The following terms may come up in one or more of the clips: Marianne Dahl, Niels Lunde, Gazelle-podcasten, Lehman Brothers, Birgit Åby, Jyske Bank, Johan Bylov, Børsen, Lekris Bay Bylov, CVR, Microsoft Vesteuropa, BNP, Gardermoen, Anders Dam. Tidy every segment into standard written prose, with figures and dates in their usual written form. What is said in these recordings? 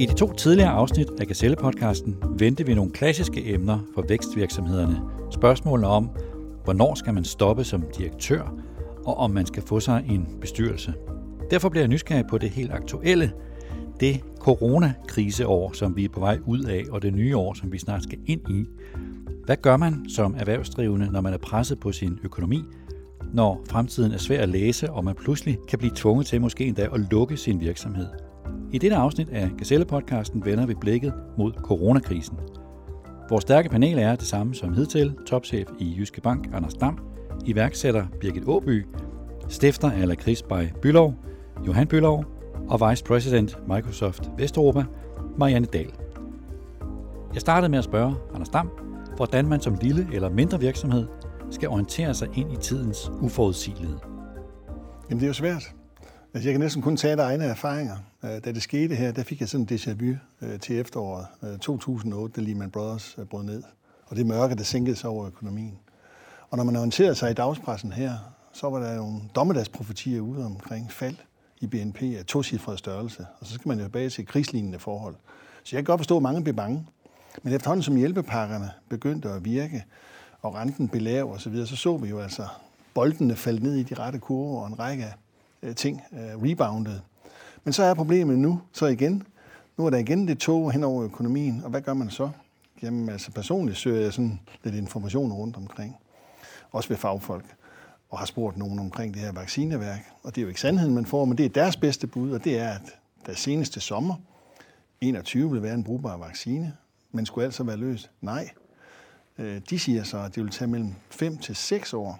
I de 2 tidligere afsnit af Gazelle-podcasten vendte vi nogle klassiske emner for vækstvirksomhederne. Spørgsmålene om, hvornår skal man stoppe som direktør, og om man skal få sig en bestyrelse. Derfor bliver jeg nysgerrig på det helt aktuelle, det coronakriseår, som vi er på vej ud af, og det nye år, som vi snart skal ind i. Hvad gør man som erhvervsdrivende, når man er presset på sin økonomi, når fremtiden er svær at læse, og man pludselig kan blive tvunget til måske endda at lukke sin virksomhed? I dette afsnit af Gazelle-podcasten vender vi blikket mod coronakrisen. Vores stærke panel er det samme som hidtil, topchef i Jyske Bank, Anders Dam, iværksætter Birgit Åby, stifter af Lekris Bay Bylov, Johan Bylov og Vice President Microsoft Vesteuropa, Marianne Dahl. Jeg startede med at spørge Anders Dam, hvordan man som lille eller mindre virksomhed skal orientere sig ind i tidens uforudsigelighed. Jamen det er jo svært. Jeg kan næsten kun tage af egne erfaringer. Da det skete her, der fik jeg sådan en déjà vu til efteråret 2008, da Lehman Brothers brød ned. Og det mørke, der sænkede sig over økonomien. Og når man orienterede sig i dagspressen her, så var der jo en dommedagsprofetier ude omkring fald i BNP af 2-cifrede størrelse. Og så skal man jo tilbage til krigslignende forhold. Så jeg kan godt forstå, at mange blev bange. Men efterhånden som hjælpepakkerne begyndte at virke, og renten blev lav og så videre, så vi jo altså boldene falde ned i de rette kurver og en række ting reboundede. Men så er problemet nu, nu er der igen det tog hen over økonomien, og hvad gør man så? Jamen altså personligt søger jeg sådan lidt information rundt omkring, også ved fagfolk, og har spurgt nogen omkring det her vaccineværk, og det er jo ikke sandheden, man får, men det er deres bedste bud, og det er, at der seneste sommer, 2021, vil være en brugbar vaccine, men skulle altså være løst? Nej. De siger så, at det vil tage mellem 5 til 6 år,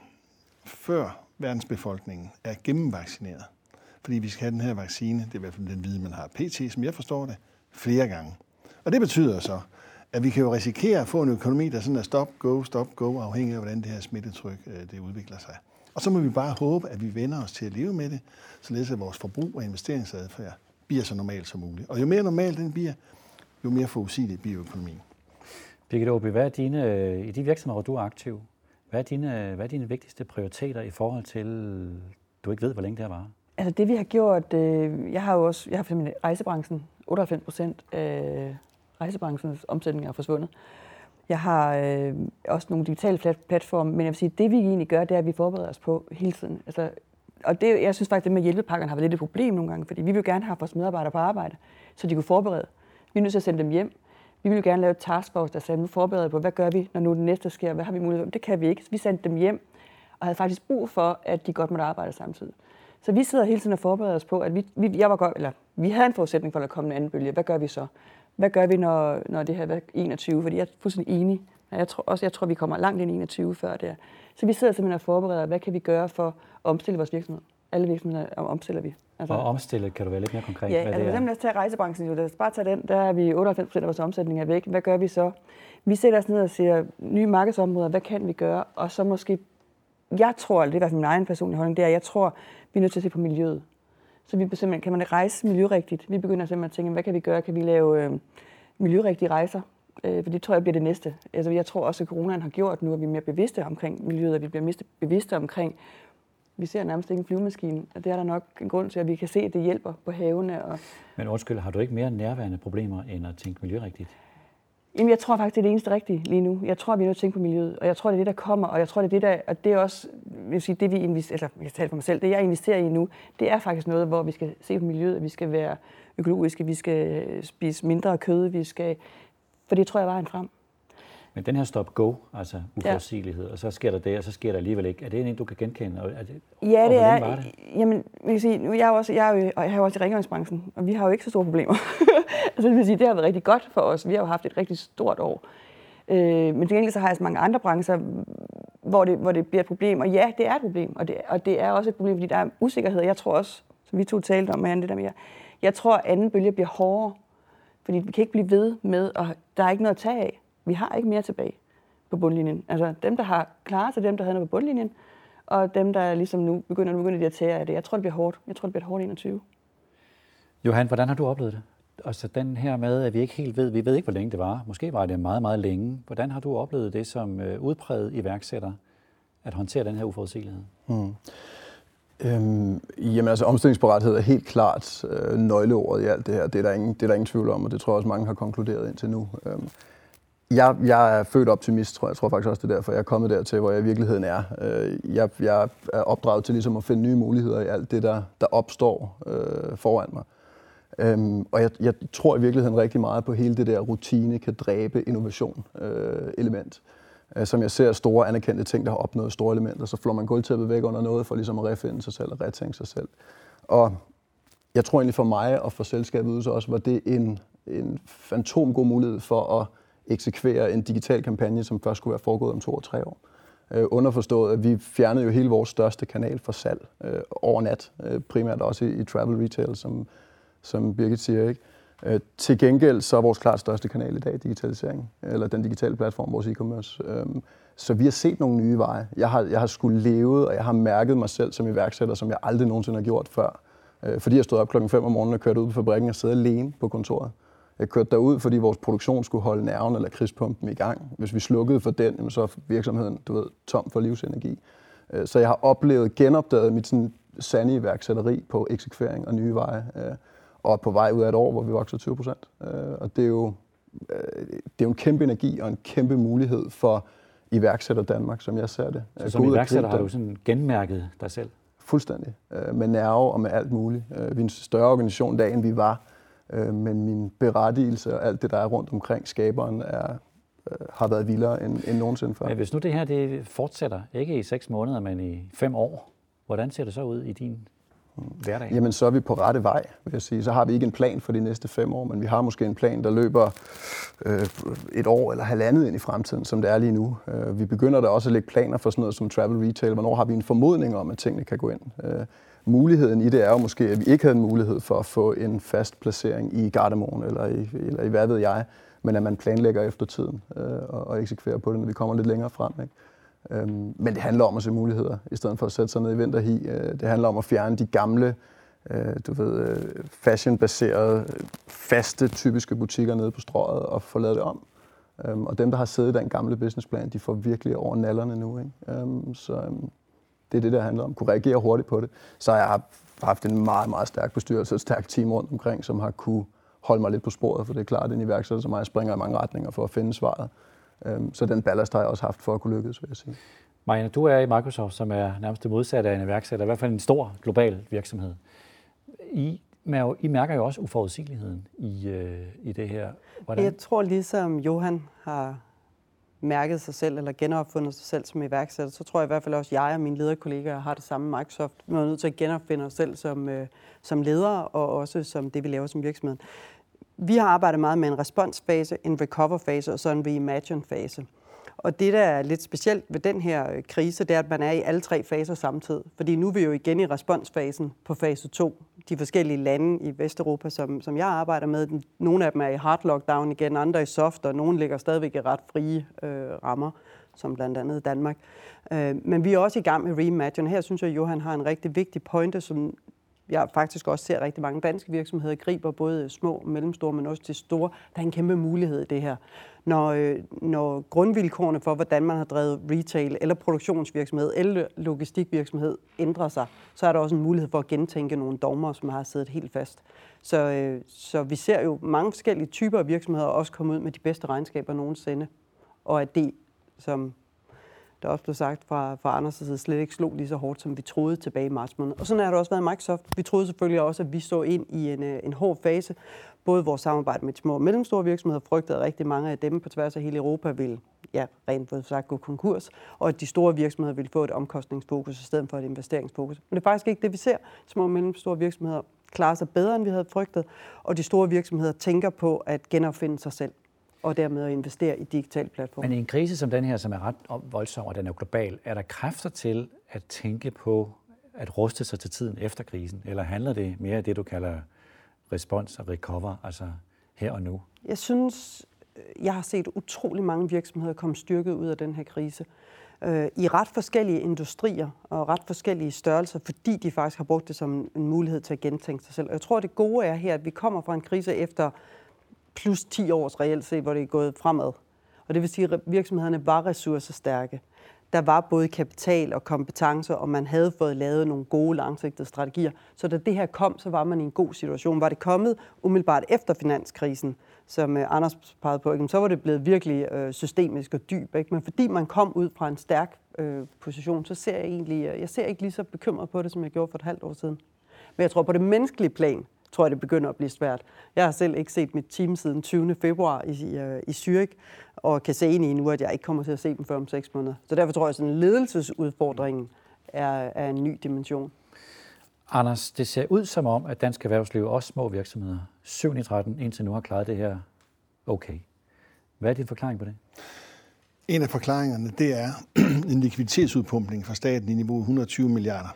før verdensbefolkningen er gennemvaccineret. Fordi vi skal have den her vaccine, det er i hvert fald den viden, man har pt, som jeg forstår det, flere gange. Og det betyder så, at vi kan jo risikere at få en økonomi, der sådan er stop, go, afhængig af, hvordan det her smittetryk det udvikler sig. Og så må vi bare håbe, at vi vender os til at leve med det, således at vores forbrug og investeringsadfærd bliver så normalt som muligt. Og jo mere normalt den bliver, jo mere forudsigelig bliver økonomien. Birgit Åby, hvad er dine, i de virksomheder, hvor du er aktiv, hvad er dine vigtigste prioriteter i forhold til, du ikke ved, hvor længe det her varer? Altså det vi har gjort, jeg har for eksempel rejsebranchen, 98% af rejsebranchens omsætning er forsvundet. Jeg har også nogle digitale platforme, men jeg vil sige, det vi egentlig gør, det er, at vi forbereder os på hele tiden. Altså, og det, jeg synes faktisk, det med hjælpepakkerne har været lidt et problem nogle gange, fordi vi vil gerne have vores medarbejdere på arbejde, så de kunne forberede. Vi er nødt til at sende dem hjem. Vi ville gerne lave et taskforce, der sagde, nu forbereder vi på, hvad gør vi, når nu det næste sker, hvad har vi mulighed for? Det kan vi ikke. Vi sendte dem hjem og havde faktisk brug for, at de godt måtte arbejde samtidig. Så vi sidder hele tiden og forbereder os på, at vi havde en forudsætning for, at der kom en anden bølge. Hvad gør vi så? Hvad gør vi, når det her er 21? Fordi jeg er fuldstændig enig. Jeg tror, vi kommer langt ind i 21 før det er. Så vi sidder simpelthen og forbereder, hvad kan vi gøre for at omstille vores virksomhed? Alle virksomheder omstiller vi. Altså, og omstille, kan du være lidt mere konkret? Ja, altså lad os tage rejsebranchen. Lad os bare tage den. Der er vi 98% af vores omsætning er væk. Hvad gør vi så? Vi sætter os ned og siger, nye markedsområder, hvad kan vi gøre? Og så måske, jeg tror, det er i hvert fald min egen personlige holdning, det er, jeg tror, vi er nødt til at se på miljøet. Så vi simpelthen, kan man rejse miljørigtigt? Vi begynder simpelthen at tænke, hvad kan vi gøre? Kan vi lave miljørigtige rejser? For det tror jeg bliver det næste. Altså, jeg tror også, at coronaen har gjort nu, at vi er mere bevidste omkring miljøet, og vi bliver mere bevidste omkring. Vi ser nærmest ikke en flyvemaskine, og det er der nok en grund til, at vi kan se, at det hjælper på havene. Og men undskyld, har du ikke mere nærværende problemer, end at tænke miljørigtigt? Jamen, jeg tror faktisk, det er det eneste rigtige lige nu. Jeg tror, vi er nødt til at tænke på miljøet, og jeg tror, det er det, der kommer, og jeg tror, det er det, der, og det er også, det jeg investerer i nu, det er faktisk noget, hvor vi skal se på miljøet, at vi skal være økologiske, vi skal spise mindre kød, for det tror jeg er vejen frem. Men den her stop-go, altså uforudsigelighed, ja. Og så sker der det, og så sker der alligevel ikke. Er det en, du kan genkende? Det er det. Jamen, jeg er jo også i rengøringsbranchen, og vi har jo ikke så store problemer. Altså, det vil sige, det har været rigtig godt for os. Vi har jo haft et rigtig stort år. Men til gengæld så har jeg så mange andre brancher, hvor det bliver et problem. Og ja, det er et problem, og det er også et problem, fordi der er usikkerhed. Jeg tror også, som vi to talte om, Marianne, det der mere. Jeg tror, at anden bølge bliver hårdere, fordi vi kan ikke blive ved med, og der er ikke noget at tage af. Vi har ikke mere tilbage på bundlinjen. Altså dem, der har klaret sig, dem, der havde noget på bundlinjen, og dem, der ligesom nu begynder de at tage af det. Jeg tror, det bliver hårdt. Jeg tror, det bliver hårdt 21. Johan, hvordan har du oplevet det? Og så den her med, at vi ikke helt ved, vi ved ikke, hvor længe det var. Måske var det meget, meget længe. Hvordan har du oplevet det som udpræget iværksætter, at håndtere den her uforudsigelighed? Jamen altså, omstillingsparathed er helt klart nøgleordet i alt det her. Det er der ingen tvivl om, og det tror jeg også mange har konkluderet indtil nu. Jeg er født optimist, tror jeg. Jeg tror faktisk også, det er derfor, jeg er kommet dertil, hvor jeg i virkeligheden er. Jeg er opdraget til ligesom at finde nye muligheder i alt det, der opstår foran mig. Og jeg tror i virkeligheden rigtig meget på hele det der rutine kan dræbe innovation element. Som jeg ser store anerkendte ting, der har opnået store elementer, så flår man gulvtæppet væk under noget for ligesom at refinde sig selv og retænke sig selv. Og jeg tror egentlig for mig og for selskabet ud så også, var det en fantomgod mulighed for at eksekvere en digital kampagne, som først skulle være foregået om 2 og 3 år. Underforstået, at vi fjernede jo hele vores største kanal for salg over nat, primært også i travel retail, som Birgit siger, ikke? Til gengæld så er vores klart største kanal i dag digitalisering, eller den digitale platform, vores e-commerce. Så vi har set nogle nye veje. Jeg har skulle leve, og jeg har mærket mig selv som iværksætter, som jeg aldrig nogensinde har gjort før. Fordi jeg stod op 5 om morgenen og kørte ud på fabrikken og sad alene på kontoret. Jeg kørte derud, fordi vores produktion skulle holde nerven eller krispumpen i gang. Hvis vi slukkede for den, så er virksomheden tom for livsenergi. Så jeg har genopdaget mit sådan sande iværksætteri på eksekvering og nye veje. Og på vej ud af et år, hvor vi vokser 20%. Og det er jo en kæmpe energi og en kæmpe mulighed for iværksætter Danmark, som jeg ser det. Så som iværksætter har du sådan genmærket dig selv? Fuldstændig. Med nerve og med alt muligt. Vi er en større organisation i dag, end vi var. Men min berettigelse og alt det, der er rundt omkring skaberen, har været vildere end nogensinde før. Men hvis nu det her det fortsætter, ikke i 6 måneder, men i 5 år, hvordan ser det så ud i din hverdagen? Jamen, så er vi på rette vej, vil jeg sige. Så har vi ikke en plan for de næste 5 år, men vi har måske en plan, der løber 1 år eller 1,5 ind i fremtiden, som det er lige nu. Vi begynder da også at lægge planer for sådan noget som travel retail. Hvornår har vi en formodning om, at tingene kan gå ind? Muligheden i det er jo måske, at vi ikke havde en mulighed for at få en fast placering i Gardermoen eller i hvad ved jeg, men at man planlægger efter tiden og eksekverer på det, når vi kommer lidt længere frem, ikke? Men det handler om at se muligheder, i stedet for at sætte sig ned i vinterhi. Det handler om at fjerne de gamle, fashionbaserede, faste, typiske butikker nede på strøget og få lavet det om. Og dem, der har siddet i den gamle businessplan, de får virkelig over nallerne nu, ikke? Så det er det, der handler om. Kunne reagere hurtigt på det. Så jeg har haft en meget, meget stærk bestyrelse og et stærkt team rundt omkring, som har kunne holde mig lidt på sporet, for det er klart, at en iværksætter som mig springer i mange retninger for at finde svaret. Så den ballast har jeg også haft for at kunne lykkes, vil jeg sige. Marianne, du er i Microsoft, som er nærmest det modsatte af en iværksætter, i hvert fald en stor global virksomhed. I mærker jo også uforudsigeligheden i det her. Hvordan? Jeg tror, ligesom Johan har mærket sig selv eller genopfundet sig selv som iværksætter, så tror jeg i hvert fald også, at jeg og mine lederkollegaer har det samme i Microsoft. Vi er nødt til at genopfinde os selv som ledere og også som det, vi laver som virksomhed. Vi har arbejdet meget med en responsfase, en recoverfase og så en reimagine-fase. Og det, der er lidt specielt ved den her krise, det er, at man er i alle 3 faser samtidig. Fordi nu er vi jo igen i responsfasen på fase 2. De forskellige lande i Vesteuropa, som jeg arbejder med, nogle af dem er i hard lockdown igen, andre i soft, og nogle ligger stadigvæk i ret frie rammer, som blandt andet Danmark. Men vi er også i gang med reimagine. Her synes jeg, at Johan har en rigtig vigtig pointe, som jeg faktisk også ser rigtig mange danske virksomheder griber, både små, mellemstore, men også til store. Der er en kæmpe mulighed i det her. Når grundvilkårene for, hvordan man har drevet retail, eller produktionsvirksomhed, eller logistikvirksomhed ændrer sig, så er der også en mulighed for at gentænke nogle dogmer, som har siddet helt fast. Så vi ser jo mange forskellige typer af virksomheder også komme ud med de bedste regnskaber nogensinde. Og at det, som der også blev sagt fra Anders' side, slet ikke slog lige så hårdt, som vi troede tilbage i marts måned. Og sådan har det også været i Microsoft. Vi troede selvfølgelig også, at vi så ind i en hård fase. Både vores samarbejde med de små og mellemstore virksomheder frygtede, at rigtig mange af dem på tværs af hele Europa ville rent sagt gå konkurs, og at de store virksomheder ville få et omkostningsfokus i stedet for et investeringsfokus. Men det er faktisk ikke det, vi ser. Små og mellemstore virksomheder klarer sig bedre, end vi havde frygtet, og de store virksomheder tænker på at genopfinde sig selv og dermed at investere i digitale platforme. Men i en krise som den her, som er ret voldsom, og den er global, er der kræfter til at tænke på at ruste sig til tiden efter krisen? Eller handler det mere af det, du kalder respons og recover, altså her og nu? Jeg synes, jeg har set utrolig mange virksomheder komme styrket ud af den her krise. I ret forskellige industrier og ret forskellige størrelser, fordi de faktisk har brugt det som en mulighed til at gentænke sig selv. Og jeg tror, det gode er her, at vi kommer fra en krise efter plus 10 års reelt set, hvor det er gået fremad. Og det vil sige, at virksomhederne var ressourcestærke. der var både kapital og kompetencer, og man havde fået lavet nogle gode langsigtede strategier. Så da det her kom, så var man i en god situation. Var det kommet umiddelbart efter finanskrisen, som Anders pegede på, så var det blevet virkelig systemisk og dyb. Men fordi man kom ud fra en stærk position, så ser jeg egentlig, jeg ser ikke lige så bekymret på det, som jeg gjorde for et halvt år siden. Men jeg tror på det menneskelige plan, tror jeg, det begynder at blive svært. Jeg har selv ikke set mit team siden 20. februar i Zürich, og kan se ind i nu, at jeg ikke kommer til at se dem før om 6 måneder. Så derfor tror jeg, at ledelsesudfordringen er en ny dimension. Anders, det ser ud som om, at dansk erhvervsliv og små virksomheder, 7-13 indtil nu har klaret det her okay. Hvad er din forklaring på det? En af forklaringerne, det er en likviditetsudpumpning fra staten i niveau 120 milliarder.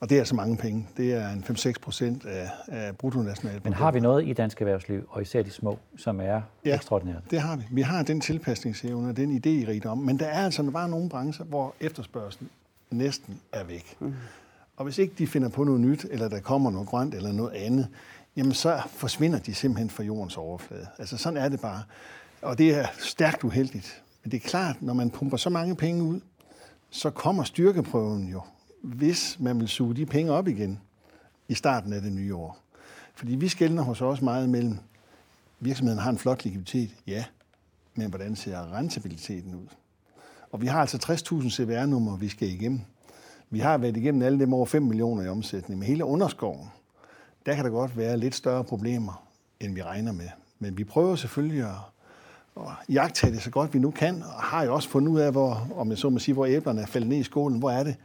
Og det er så mange penge. Det er en 5-6% af bruttonationalproduktet. Men har vi noget i dansk erhvervsliv, og især de små, som er ekstraordinært? Det har vi. Vi har den tilpasningsevne og den idérigdom, men der er altså bare nogle brancher, hvor efterspørgselen næsten er væk. Mm. Og hvis ikke de finder på noget nyt, eller der kommer noget grønt eller noget andet, jamen så forsvinder de simpelthen fra jordens overflade. Altså sådan er det bare. Og det er stærkt uheldigt. Men det er klart, når man pumper så mange penge ud, så kommer styrkeprøven jo, hvis man vil suge de penge op igen i starten af det nye år. Fordi vi skelner hos os meget mellem, virksomheden har en flot likviditet, ja, men hvordan ser rentabiliteten ud? Og vi har altså 60.000 CVR-numre, vi skal igennem. Vi har været igennem alle dem over 5 millioner i omsætning. Med hele underskoven, der kan der godt være lidt større problemer, end vi regner med. Men vi prøver selvfølgelig at jagtage det så godt vi nu kan, og har jo også fundet ud af, hvor, om jeg så må sige, hvor æblerne er faldet ned i skålen. Hvor er det?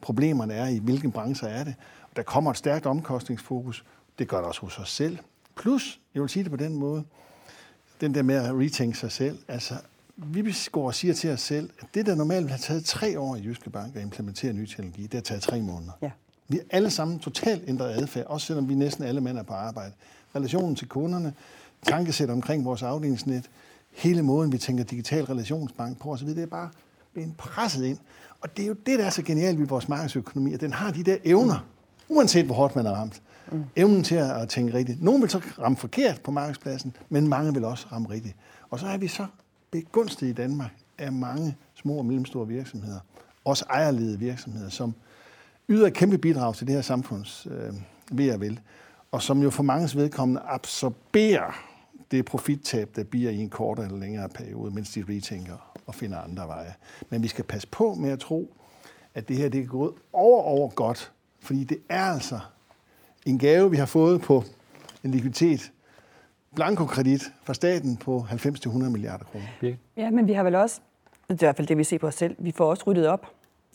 Problemerne er i, hvilken brancher er det. Der kommer et stærkt omkostningsfokus. Det gør det også hos os selv. Plus, jeg vil sige det på den måde, den der med at retænke sig selv. Altså, vi går og siger til os selv, at det, der normalt har taget 3 år i Jyske Bank at implementere ny teknologi, det har taget 3 måneder. Ja. Vi er alle sammen totalt ændret adfærd, også selvom vi næsten alle mænd er på arbejde. Relationen til kunderne, tankesæt omkring vores afdelingsnet, hele måden, vi tænker digital relationsbank på osv., det er bare blevet presset ind. Og det er jo det, der er så genialt ved vores markedsøkonomi, at den har de der evner, uanset hvor hårdt man er ramt. Evnen til at tænke rigtigt. Nogle vil så ramme forkert på markedspladsen, men mange vil også ramme rigtigt. Og så er vi så begunstet i Danmark af mange små og mellemstore virksomheder, også ejerledede virksomheder, som yder kæmpe bidrag til det her samfunds ved og vel, og som jo for manges vedkommende absorberer det profittab, der bliver i en kortere eller længere periode, mens de retænker og finder andre veje. Men vi skal passe på med at tro, at det her det er gået over godt, fordi det er altså en gave, vi har fået på en likviditet, blankokredit fra staten på 90-100 milliarder kroner. Ja, men vi har vel også, i hvert fald det vi ser på os selv, vi får også ryddet op.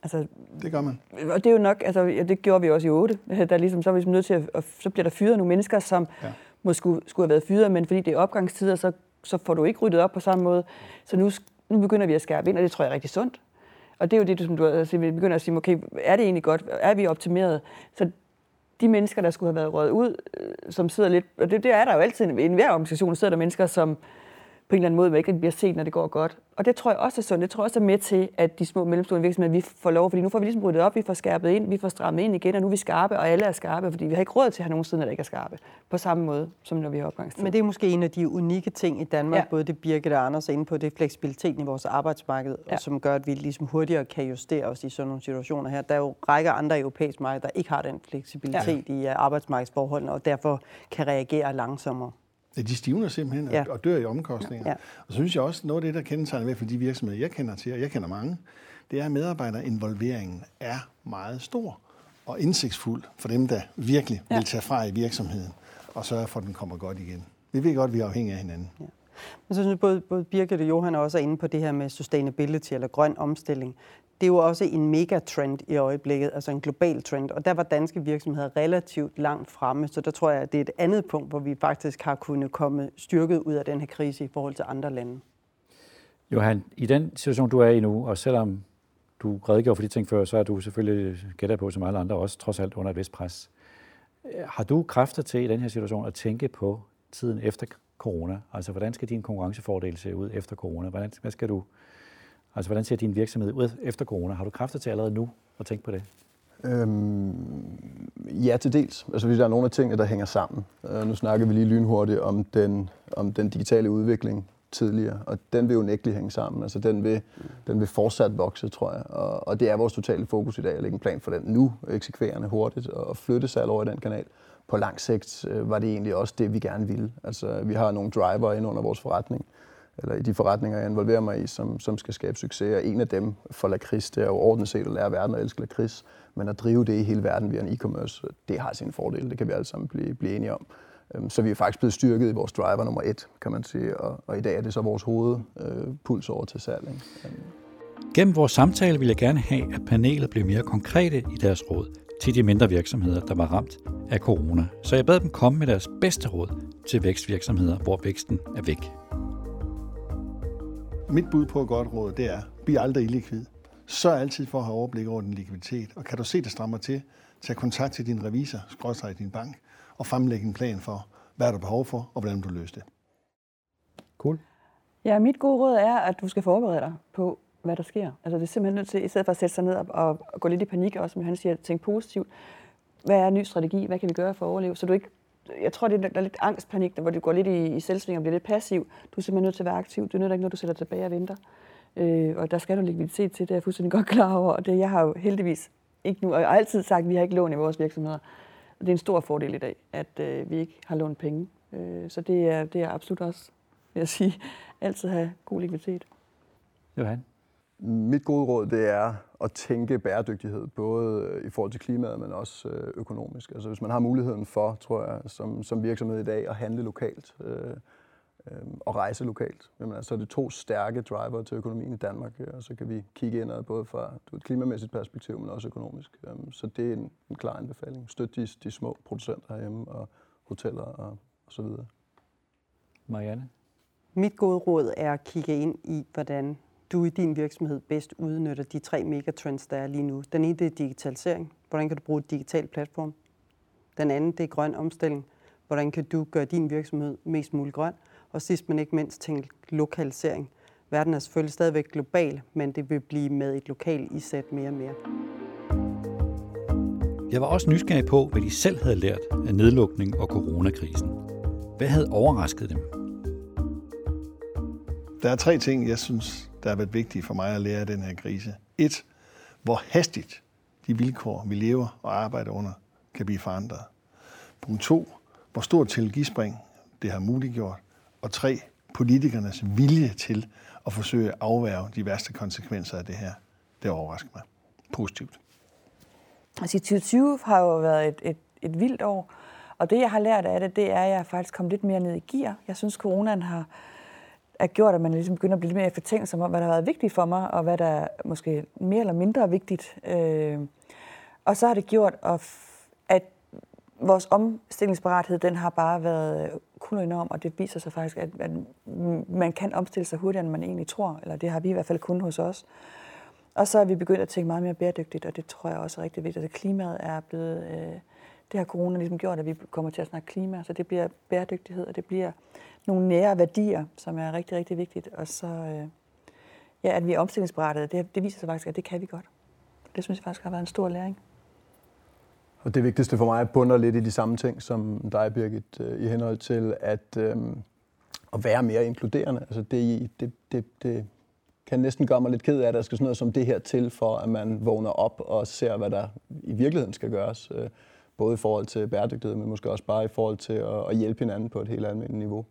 Altså, det gør man. Og det er jo nok, altså det gjorde vi også i 8. Der ligesom, så er vi nødt til at, så bliver der fyret nogle mennesker, som måske skulle have været fyret, men fordi det er opgangstider, så får du ikke ryddet op på samme måde. Så nu begynder vi at skærpe ind, og det tror jeg er rigtig sundt. Og det er jo det, som du altså, vi begynder at sige, okay, er det egentlig godt? Er vi optimeret? Så de mennesker, der skulle have været røget ud, som sidder lidt... Og det er der jo altid. I enhver organisation sidder der mennesker, som på en eller anden måde ikke bliver set, når det går godt. Og det tror jeg også er sundt. Det tror jeg også er med til, at de små og mellemstore virksomheder, vi får lov. Fordi nu får vi ligesom ryddet op, vi får skærpet ind, vi får strammet ind igen, og nu er vi skarpe, og alle er skarpe, fordi vi har ikke råd til at have nogen siden, der ikke er skarpe. På samme måde, som når vi har opgangstid. Men det er måske en af de unikke ting i Danmark, både det Birgit og Anders er inde på, det er fleksibiliteten i vores arbejdsmarked, og som gør, at vi ligesom hurtigere kan justere os i sådan nogle situationer her. Der er jo rækker andre europæiske markeder, der ikke har den fleksibilitet i arbejdsmarkedsforholdene, og derfor kan reagere langsommere. Ja, de stivner simpelthen og dør i omkostninger. Ja. Ja. Og så synes jeg også, noget af det, der kendetegner ved for de virksomheder, jeg kender til, og jeg kender mange, det er, at medarbejderinvolveringen er meget stor og indsigtsfuld for dem, der virkelig vil tage fra i virksomheden og sørge for, at den kommer godt igen. Vi ved godt, at vi er afhængige af hinanden. Ja. Men så synes jeg, både Birgit og Johan er også inde på det her med sustainability eller grøn omstilling. Det er jo også en megatrend i øjeblikket, altså en global trend, og der var danske virksomheder relativt langt fremme, så der tror jeg, at det er et andet punkt, hvor vi faktisk har kunnet komme styrket ud af den her krise i forhold til andre lande. Johan, i den situation, du er i nu, og selvom du redegjorde for de ting før, så er du selvfølgelig gætter på, som alle andre også, trods alt under et vist pres. Har du kræfter til i den her situation at tænke på tiden efter corona? Altså, hvordan skal din konkurrencefordel se ud efter corona? Hvordan ser din virksomhed ud efter corona? Har du kræfter til allerede nu at tænke på det? Ja, til dels. Altså, hvis der er nogle af tingene, der hænger sammen. Nu snakker vi lige lynhurtigt om den digitale udvikling tidligere, og den vil jo nægteligt hænge sammen. Altså den vil fortsat vokse, tror jeg. Og det er vores totale fokus i dag at lægge en plan for den nu, eksekverende hurtigt og flytte salg over i den kanal. På lang sigt var det egentlig også det, vi gerne ville. Altså vi har nogle driver ind under vores forretning, eller i de forretninger, jeg involverer mig i, som skal skabe succes. Og en af dem for Lekris, det er jo ordentligt set at lære verden at elske Lekris, men at drive det i hele verden via en e-commerce, det har sin fordel, det kan vi alle sammen blive enige om. Så vi er faktisk blevet styrket i vores driver nummer 1, kan man sige, og i dag er det så vores hovedpuls over til salg. Gennem vores samtale vil jeg gerne have, at panelet blev mere konkrete i deres råd til de mindre virksomheder, der var ramt af corona. Så jeg bad dem komme med deres bedste råd til vækstvirksomheder, hvor væksten er væk. Mit bud på et godt råd, det er, bliv aldrig illikvid. Sørg altid for at have overblik over din likviditet. Og kan du se, det strammer til, tag kontakt til din revisor, / din bank, og fremlægge en plan for, hvad du har behov for, og hvordan du løser det. Cool. Ja, mit gode råd er, at du skal forberede dig på, hvad der sker. Altså det er simpelthen nødt til, i stedet for at sætte sig ned og gå lidt i panik, og som Johannes siger, tænke positivt. Hvad er en ny strategi? Hvad kan vi gøre for at overleve? Så du ikke... Jeg tror, det er lidt angstpanik, hvor du går lidt i selvsving og bliver lidt passiv. Du er simpelthen nødt til at være aktiv. Det er ikke noget, du sætter tilbage og venter. Og der skal noget likviditet til, det er jeg fuldstændig godt klar over. Og det jeg har jo heldigvis ikke nu, og jeg har altid sagt, at vi har ikke lån i vores virksomheder. Det er en stor fordel i dag, at vi ikke har lånt penge. Så det er absolut også, vil jeg sige, altid have god likviditet. Johan? Mit gode råd, det er at tænke bæredygtighed, både i forhold til klimaet, men også økonomisk. Altså hvis man har muligheden for, tror jeg, som virksomhed i dag, at handle lokalt og rejse lokalt, jamen, altså, så er det 2 stærke driver til økonomien i Danmark, og så kan vi kigge indad både fra et klimamæssigt perspektiv, men også økonomisk. Så det er en klar anbefaling. Støt de små producenter herhjemme og hoteller og så videre. Marianne? Mit gode råd er at kigge ind i, hvordan du i din virksomhed bedst udnytter de 3 megatrends, der er lige nu. Den ene, det er digitalisering. Hvordan kan du bruge et digitalt platform? Den anden, det er grøn omstilling. Hvordan kan du gøre din virksomhed mest muligt grøn? Og sidst, men ikke mindst, tænke lokalisering. Verden er selvfølgelig stadigvæk global, men det vil blive med et lokalt isæt mere og mere. Jeg var også nysgerrig på, hvad de selv havde lært af nedlukning og coronakrisen. Hvad havde overrasket dem? Der er 3 ting, jeg synes, der har været vigtige for mig at lære af den her krise. 1. Hvor hastigt de vilkår, vi lever og arbejder under, kan blive forandret. Punkt 2. Hvor stor teknologispring det har muliggjort. Og 3. Politikernes vilje til at forsøge at afværge de værste konsekvenser af det her. Det overrasker mig positivt. Altså 2020 har jo været et vildt år. Og det, jeg har lært af det er, at jeg faktisk kom lidt mere ned i gear. Jeg synes, coronaen har gjort, at man ligesom begynder at blive lidt mere eftertænksom om, hvad der har været vigtigt for mig, og hvad der er måske mere eller mindre vigtigt. Og så har det gjort, at vores omstillingsparathed, den har bare været kun enorm, og det viser sig faktisk, at man kan omstille sig hurtigere, end man egentlig tror, eller det har vi i hvert fald kun hos os. Og så er vi begyndt at tænke meget mere bæredygtigt, og det tror jeg også er rigtig vigtigt. Altså klimaet er blevet... Det har corona ligesom gjort, at vi kommer til at snakke klima, så det bliver bæredygtighed, og det bliver nogle nære værdier, som er rigtig, rigtig vigtigt. Og så, at vi er omstillingsberettede, det viser sig faktisk, at det kan vi godt. Det synes jeg faktisk har været en stor læring. Og det vigtigste for mig bunder lidt i de samme ting, som dig, Birgit, i henhold til at være mere inkluderende. Altså det kan næsten gøre mig lidt ked af, at der skal sådan noget som det her til, for at man vågner op og ser, hvad der i virkeligheden skal gøres. Både i forhold til bæredygtighed, men måske også bare i forhold til at hjælpe hinanden på et helt andet niveau.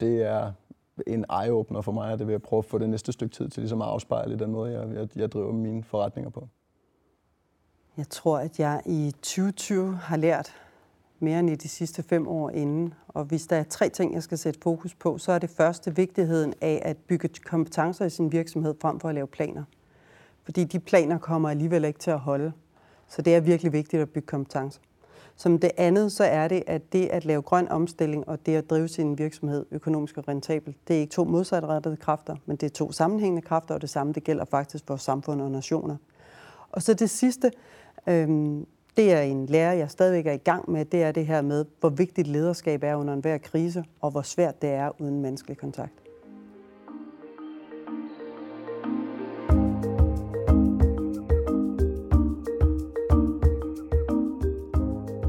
Det er en eye-opener for mig, og det vil jeg prøve at få det næste stykke tid til ligesom at afspejle i den måde, jeg driver mine forretninger på. Jeg tror, at jeg i 2020 har lært mere end i de sidste 5 år inden. Og hvis der er 3 ting, jeg skal sætte fokus på, så er det første vigtigheden af at bygge kompetencer i sin virksomhed frem for at lave planer. Fordi de planer kommer alligevel ikke til at holde. Så det er virkelig vigtigt at bygge kompetencer. Som det andet, så er det at lave grøn omstilling og det at drive sin virksomhed økonomisk og rentabelt, det er ikke 2 modsatrettede kræfter, men det er 2 sammenhængende kræfter, og det samme det gælder faktisk for samfund og nationer. Og så det sidste, det er en lærer, jeg stadigvæk er i gang med, det er det her med, hvor vigtigt lederskab er under enhver krise, og hvor svært det er uden menneskelig kontakt.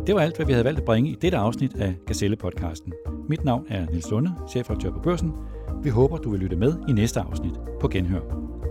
Det var alt, hvad vi havde valgt at bringe i dette afsnit af Gazelle-podcasten. Mit navn er Niels Lunde, chefredaktør på Børsen, Vi håber, du vil lytte med i næste afsnit. På genhør.